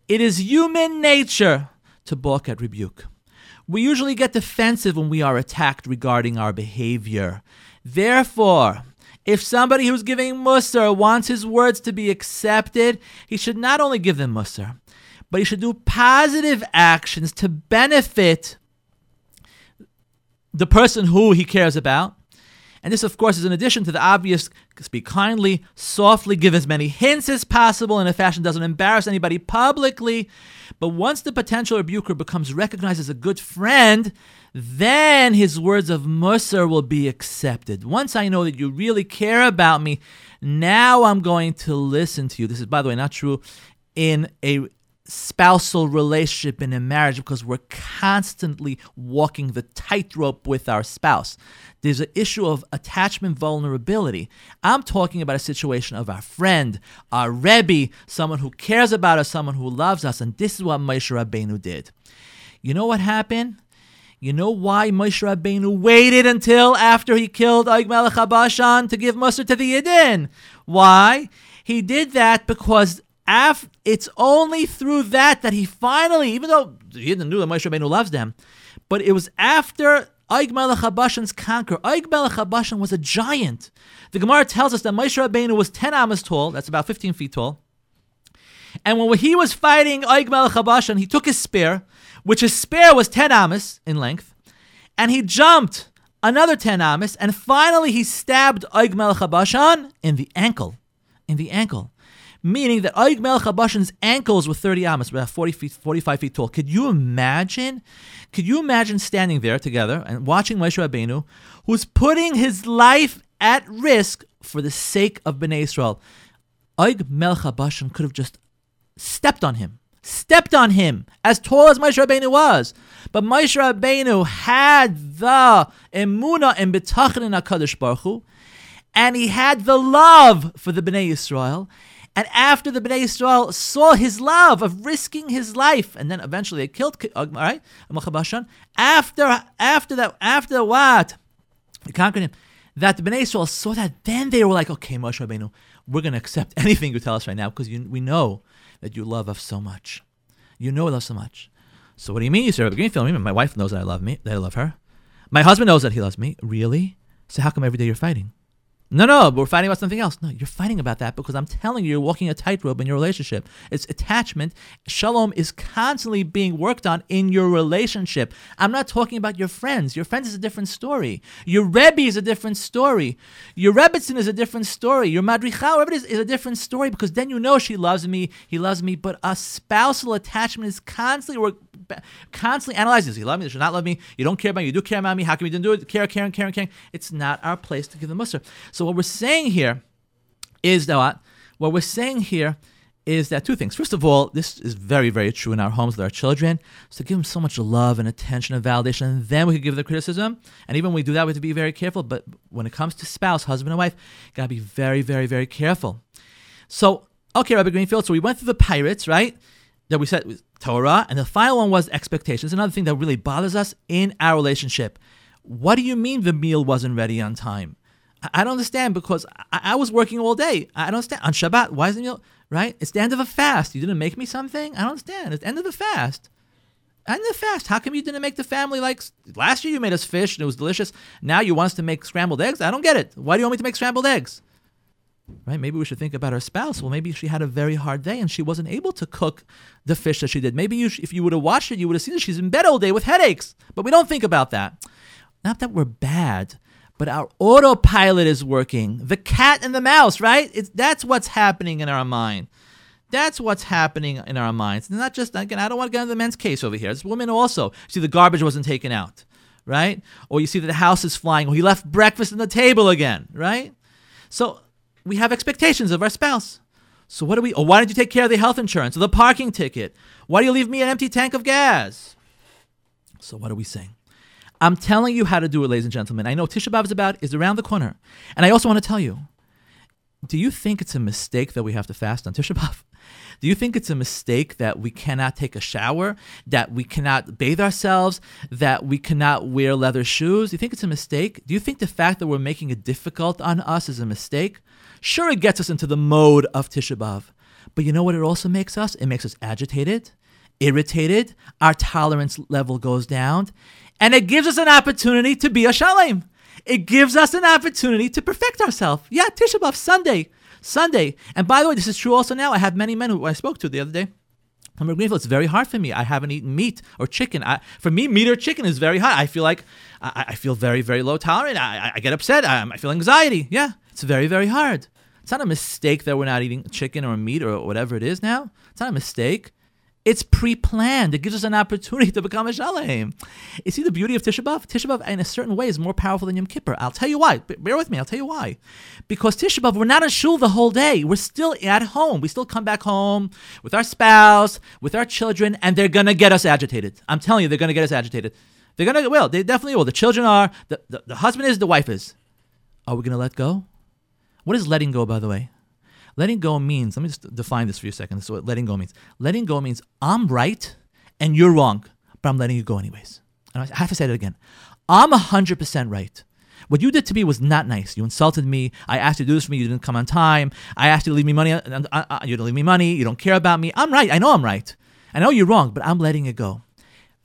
It is human nature to balk at rebuke. We usually get defensive when we are attacked regarding our behavior. Therefore, if somebody who's giving Musar wants his words to be accepted, he should not only give them Musar, but you should do positive actions to benefit the person who he cares about. And this, of course, is in addition to the obvious, speak kindly, softly, give as many hints as possible in a fashion that doesn't embarrass anybody publicly. But once the potential rebuker becomes recognized as a good friend, then his words of Musar will be accepted. Once I know that you really care about me, now I'm going to listen to you. This is, by the way, not true in a spousal relationship in a marriage, because we're constantly walking the tightrope with our spouse. There's an issue of attachment vulnerability. I'm talking about a situation of our friend, our Rebbe, someone who cares about us, someone who loves us, and this is what Moshe Rabbeinu did. You know what happened? You know why Moshe Rabbeinu waited until after he killed Og Melech HaBashan to give Musar to the Yidden? Why? He did that because it's only through that he finally, even though he didn't know that Moshe Rabbeinu loves them, but it was after Og Melech HaBashan's conquer. Og Melech HaBashan was a giant. The Gemara tells us that Moshe Rabbeinu was 10 amas tall, that's about 15 feet tall, and when he was fighting Og Melech HaBashan, he took his spear, which his spear was 10 amas in length, and he jumped another 10 amas, and finally he stabbed Og Melech HaBashan in the ankle. Meaning that Og Melech HaBashan's ankles were 30 amas, about 40 feet, 45 feet tall. Could you imagine standing there together and watching Moshe Rabbeinu, who's putting his life at risk for the sake of Bnei Israel? Og Melech HaBashan could have just stepped on him, as tall as Moshe Rabbeinu was. But Moshe Rabbeinu had the emunah and betachon in HaKadosh Baruch Hu, and he had the love for the Bnei Israel. And after the Bnei Yisrael saw his love of risking his life, and then eventually they killed, all right, They conquered him. That the Bnei Yisrael saw that, then they were like, okay, Moshe Rabbeinu, we're going to accept anything you tell us right now, because we know that you love us so much. You know I love so much. So what do you mean, you say, Rabbi Greenfield? My wife knows that I love her. My husband knows that he loves me. Really? So how come every day you're fighting? No, but we're fighting about something else. No, you're fighting about that because I'm telling you, you're walking a tightrope in your relationship. It's attachment. Shalom is constantly being worked on in your relationship. I'm not talking about your friends. Your friends is a different story. Your Rebbe is a different story. Your Rebbetzin is a different story. Your Madricha, whatever it is a different story, because then you know she loves me, he loves me, but a spousal attachment is constantly analyzing. Does he love me? Does he not love me? You don't care about me. You do care about me. How come you didn't do it? Care. It's not our place to give the mussar. So what we're saying here is that two things. First of all, this is very, very true in our homes with our children. So give them so much love and attention and validation, and then we can give the criticism. And even when we do that, we have to be very careful. But when it comes to spouse, husband and wife, you got to be very, very, very careful. So, okay, Rabbi Greenfield, so we went through the pirates, right? That we said was Torah. And the final one was expectations. Another thing that really bothers us in our relationship. What do you mean the meal wasn't ready on time? I don't understand, because I was working all day. I don't understand. On Shabbat, why isn't it, right? It's the end of a fast. You didn't make me something? I don't understand. It's the end of the fast. How come you didn't make the family like last year? You made us fish and it was delicious. Now you want us to make scrambled eggs? I don't get it. Why do you want me to make scrambled eggs? Right? Maybe we should think about our spouse. Well, maybe she had a very hard day and she wasn't able to cook the fish that she did. Maybe if you would have watched it, you would have seen that she's in bed all day with headaches. But we don't think about that. Not that we're bad, but our autopilot is working. The cat and the mouse, right? That's what's happening in our mind. That's what's happening in our minds. It's not just, again, I don't want to get into the men's case over here. It's women also. See, the garbage wasn't taken out, right? Or you see that the house is flying. Or he left breakfast on the table again, right? So we have expectations of our spouse. So what do we, why didn't you take care of the health insurance or the parking ticket? Why do you leave me an empty tank of gas? So what are we saying? I'm telling you how to do it, ladies and gentlemen. I know Tisha B'Av is around the corner. And I also want to tell you, do you think it's a mistake that we have to fast on Tisha B'Av? Do you think it's a mistake that we cannot take a shower, that we cannot bathe ourselves, that we cannot wear leather shoes? Do you think it's a mistake? Do you think the fact that we're making it difficult on us is a mistake? Sure, it gets us into the mode of Tisha B'Av. But you know what it also makes us? It makes us agitated, irritated. Our tolerance level goes down. And it gives us an opportunity to be a shalom. It gives us an opportunity to perfect ourselves. Yeah, Tisha B'Av, Sunday. And by the way, this is true also now. I have many men who I spoke to the other day. I'm Greenfield. It's very hard for me. I haven't eaten meat or chicken. For me, meat or chicken is very hard. I feel like I feel very, very low tolerant. I get upset. I feel anxiety. Yeah, it's very, very hard. It's not a mistake that we're not eating chicken or meat or whatever it is now. It's not a mistake. It's pre-planned. It gives us an opportunity to become a shalom. You see the beauty of Tisha B'Av? Tisha B'Av, in a certain way, is more powerful than Yom Kippur. I'll tell you why. Bear with me. I'll tell you why. Because Tisha B'Av, we're not in shul the whole day. We're still at home. We still come back home with our spouse, with our children, and they're going to get us agitated. I'm telling you, they're going to get us agitated. They definitely will. The children are. The husband is. The wife is. Are we going to let go? What is letting go, by the way? Letting go means, let me just define this for you a second. This is what letting go means. Letting go means I'm right and you're wrong, but I'm letting you go anyways. And I have to say that again. I'm 100% right. What you did to me was not nice. You insulted me. I asked you to do this for me. You didn't come on time. I asked you to leave me money. You didn't leave me money. You don't care about me. I'm right. I know I'm right. I know you're wrong, but I'm letting it go.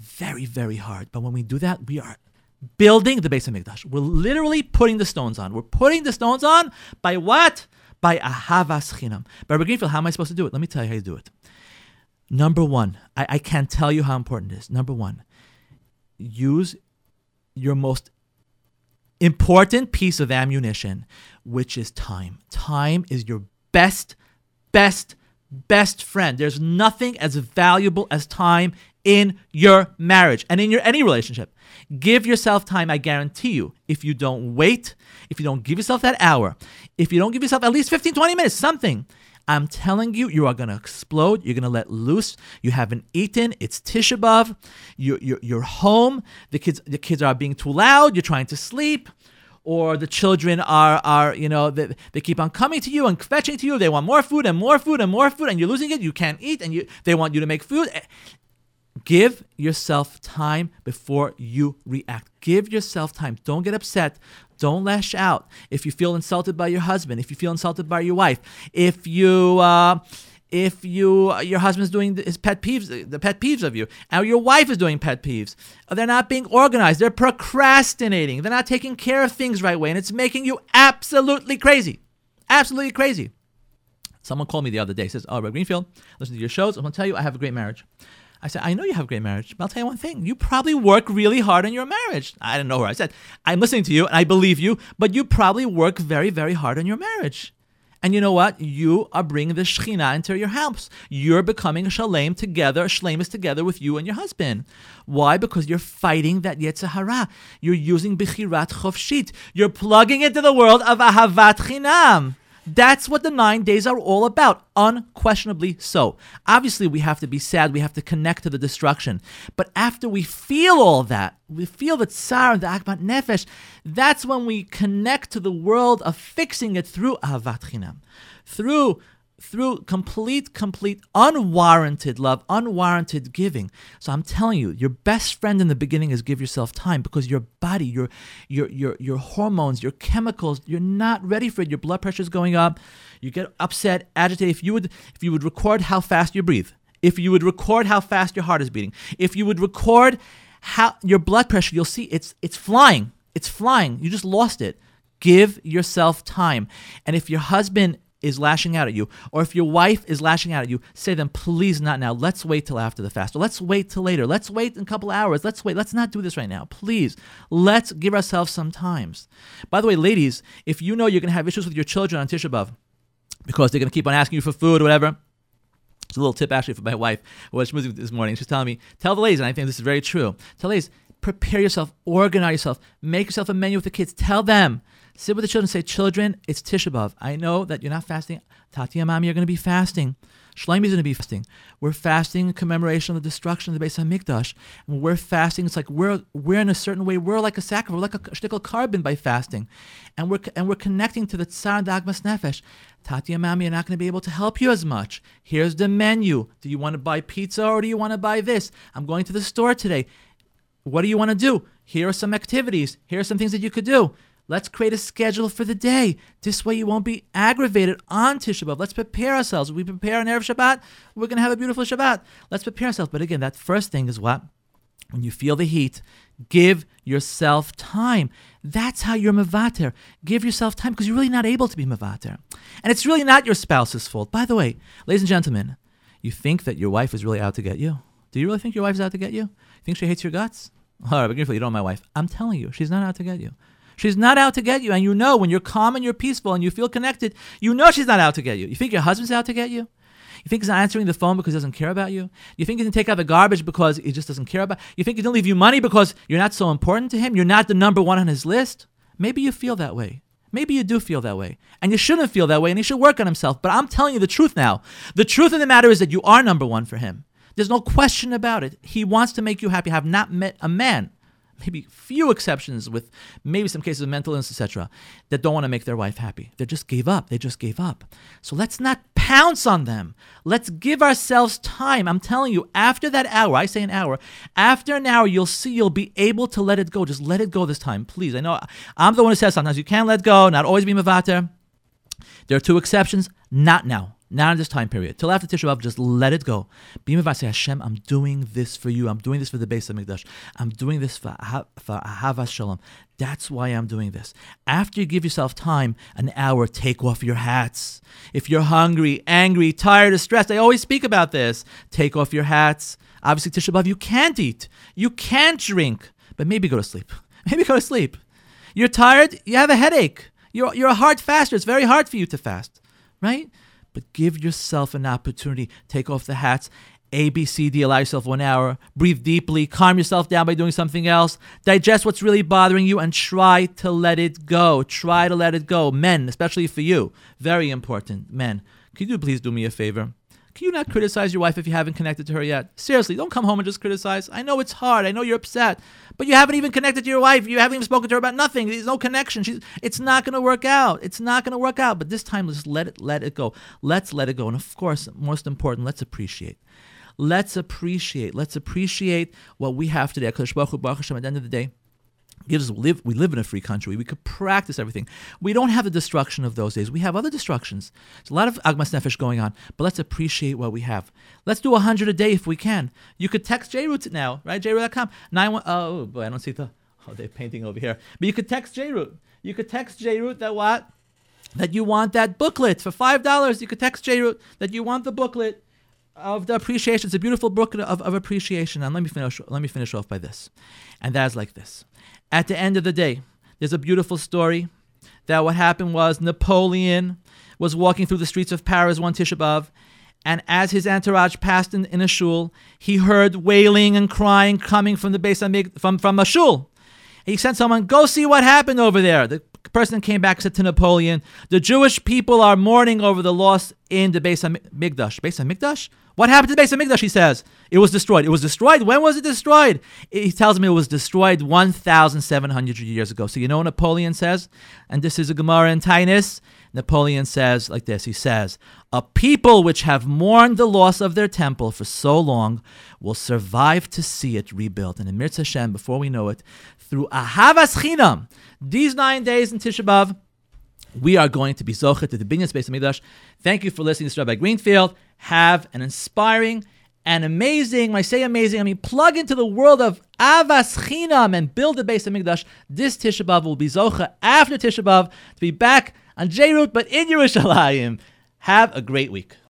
Very, very hard. But when we do that, we are building the Beit HaMikdash. We're literally putting the stones on. We're putting the stones on by what? By Ahavat Chinam. Rabbi Greenfield, how am I supposed to do it? Let me tell you how you do it. Number one, I can't tell you how important it is. Number one, use your most important piece of ammunition, which is time. Time is your best friend. There's nothing as valuable as time in your marriage and in your any relationship. Give yourself time, I guarantee you. If you don't wait, if you don't give yourself that hour, if you don't give yourself at least 15, 20 minutes, something, I'm telling you, you are going to explode. You're going to let loose. You haven't eaten. It's Tisha B'Av. You're home. The kids are being too loud. You're trying to sleep. Or the children they keep on coming to you and fetching to you. They want more food and more food and more food, and you're losing it. You can't eat, and they want you to make food. Give yourself time before you react. Give yourself time. Don't get upset. Don't lash out. If you feel insulted by your husband, if you feel insulted by your wife, if you if your husband's doing his pet peeves, the pet peeves of you, and your wife is doing pet peeves. They're not being organized. They're procrastinating. They're not taking care of things right way, and it's making you absolutely crazy. Absolutely crazy. Someone called me the other day, says, "Oh, Reb Greenfield, listen to your shows. I'm going to tell you I have a great marriage." I said, "I know you have a great marriage, but I'll tell you one thing. You probably work really hard on your marriage." I didn't know her. I said, "I'm listening to you, and I believe you, but you probably work very, very hard on your marriage. And you know what? You are bringing the Shekhinah into your house. You're becoming shalom together. Shalom is together with you and your husband. Why? Because you're fighting that Yetzer Hara. You're using Bechirat Chofshit. You're plugging into the world of Ahavat Chinam. That's what the 9 days are all about, unquestionably so. Obviously, we have to be sad. We have to connect to the destruction. But after we feel all that, we feel the tsar and the akmat nefesh, that's when we connect to the world of fixing it through ahavat chinam, through complete, unwarranted love, unwarranted giving. So I'm telling you, your best friend in the beginning is give yourself time, because your body, your hormones, your chemicals, you're not ready for it. Your blood pressure is going up. You get upset, agitated. If you would record how fast you breathe, if you would record how fast your heart is beating, if you would record how your blood pressure, you'll see it's flying. It's flying. You just lost it. Give yourself time. And if your husband is lashing out at you, or if your wife is lashing out at you, say to them, "Please, not now. Let's wait till after the fast, or let's wait till later. Let's wait in a couple hours. Let's wait. Let's not do this right now. Please, let's give ourselves some time." By the way, ladies, if you know you're going to have issues with your children on Tisha B'Av, because they're going to keep on asking you for food or whatever, it's a little tip actually for my wife, when she was this morning. She's telling me, tell the ladies, and I think this is very true, tell the ladies, prepare yourself, organize yourself, make yourself a menu with the kids. Tell them, sit with the children and say, "Children, it's Tisha B'Av. I know that you're not fasting. Tati and Mommy are going to be fasting. Shlomi is going to be fasting. We're fasting in commemoration of the destruction of the Beit HaMikdash. When we're fasting, it's like we're in a certain way, we're like a sacrifice, we're like a shtickl carbon by fasting. And we're connecting to the Tzar and the Agmas Nefesh. Tati and Mommy are not going to be able to help you as much. Here's the menu. Do you want to buy pizza or do you want to buy this? I'm going to the store today. What do you want to do? Here are some activities. Here are some things that you could do. Let's create a schedule for the day. This way you won't be aggravated on Tisha B'Av. Let's prepare ourselves. We prepare on Erev Shabbat, we're going to have a beautiful Shabbat. Let's prepare ourselves." But again, that first thing is what? When you feel the heat, give yourself time. That's how you're mevater. Give yourself time, because you're really not able to be mevater. And it's really not your spouse's fault. By the way, ladies and gentlemen, you think that your wife is really out to get you? Do you really think your wife's out to get you? You think she hates your guts? All right, but you don't know my wife. I'm telling you, she's not out to get you. She's not out to get you, and you know when you're calm and you're peaceful and you feel connected, you know she's not out to get you. You think your husband's out to get you? You think he's not answering the phone because he doesn't care about you? You think he didn't take out the garbage because he just doesn't care about you? You think he didn't leave you money because you're not so important to him? You're not the number one on his list? Maybe you feel that way. Maybe you do feel that way, and you shouldn't feel that way, and he should work on himself. But I'm telling you the truth now. The truth of the matter is that you are number one for him. There's no question about it. He wants to make you happy. I have not met a man, maybe few exceptions with maybe some cases of mental illness, etc., that don't want to make their wife happy. They just gave up. So let's not pounce on them. Let's give ourselves time. I'm telling you, after that hour, I say an hour, after an hour, you'll see you'll be able to let it go. Just let it go this time, please. I know I'm the one who says sometimes you can't let go, not always be mevater. There are two exceptions, not now. Not in this time period. Till after Tisha B'Av, just let it go. Be mevater. Say, "Hashem, I'm doing this for you. I'm doing this for the Beis HaMikdash. I'm doing this for Ahavas Shalom. That's why I'm doing this." After you give yourself time, an hour, take off your hats. If you're hungry, angry, tired, or stressed, I always speak about this. Take off your hats. Obviously, Tisha B'Av, you can't eat. You can't drink. But maybe go to sleep. You're tired. You have a headache. You're a hard faster. It's very hard for you to fast, right? But give yourself an opportunity. Take off the hats. A, B, C, D. Allow yourself 1 hour. Breathe deeply. Calm yourself down by doing something else. Digest what's really bothering you and try to let it go. Men, especially for you. Very important. Men, could you please do me a favor? Can you not criticize your wife if you haven't connected to her yet? Seriously, don't come home and just criticize. I know it's hard. I know you're upset. But you haven't even connected to your wife. You haven't even spoken to her about nothing. There's no connection. It's not going to work out. But this time, just let it go. Let's let it go. And of course, most important, let's appreciate. Let's appreciate what we have today. HaKadosh Baruch Hu, Baruch Hashem, at the end of the day, We live in a free country. We could practice everything. We don't have the destruction of those days. We have other destructions. There's a lot of Agmas Nefesh going on, but let's appreciate what we have. Let's do 100 a day if we can. You could text JRoot now, right? JRoot.com. 91. Oh, boy, I don't see the... Oh, they're painting over here. But you could text JRoot. You could text JRoot that what? That you want that booklet for $5. You could text JRoot that you want the booklet of the appreciation. It's a beautiful booklet of appreciation. And let me finish off by this. And that is like this. At the end of the day, there's a beautiful story that what happened was Napoleon was walking through the streets of Paris one Tisha B'Av, and as his entourage passed in a shul, he heard wailing and crying coming from the Beis HaMikdash, from a shul. He sent someone, go see what happened over there. The person came back and said to Napoleon, the Jewish people are mourning over the loss in the Beis HaMikdash. Beis HaMikdash? What happened to the Beis HaMikdash, he says? It was destroyed. It was destroyed? When was it destroyed? He tells me it was destroyed 1,700 years ago. So you know what Napoleon says? And this is a Gemara in Tainus. Napoleon says like this. He says, a people which have mourned the loss of their temple for so long will survive to see it rebuilt. And in Mirz Hashem, before we know it, through Ahavat Chinam, these 9 days in Tisha B'Av, we are going to be Zochet to the Binyan Beis HaMikdash. Thank you for listening. This is Rabbi Greenfield. Have an inspiring and amazing, when I say amazing, I mean plug into the world of Ahavat Chinam and build the Beis HaMikdash. This Tisha B'Av will be Zocha after Tisha B'Av to be back on JRoot, but in Yerushalayim. Have a great week.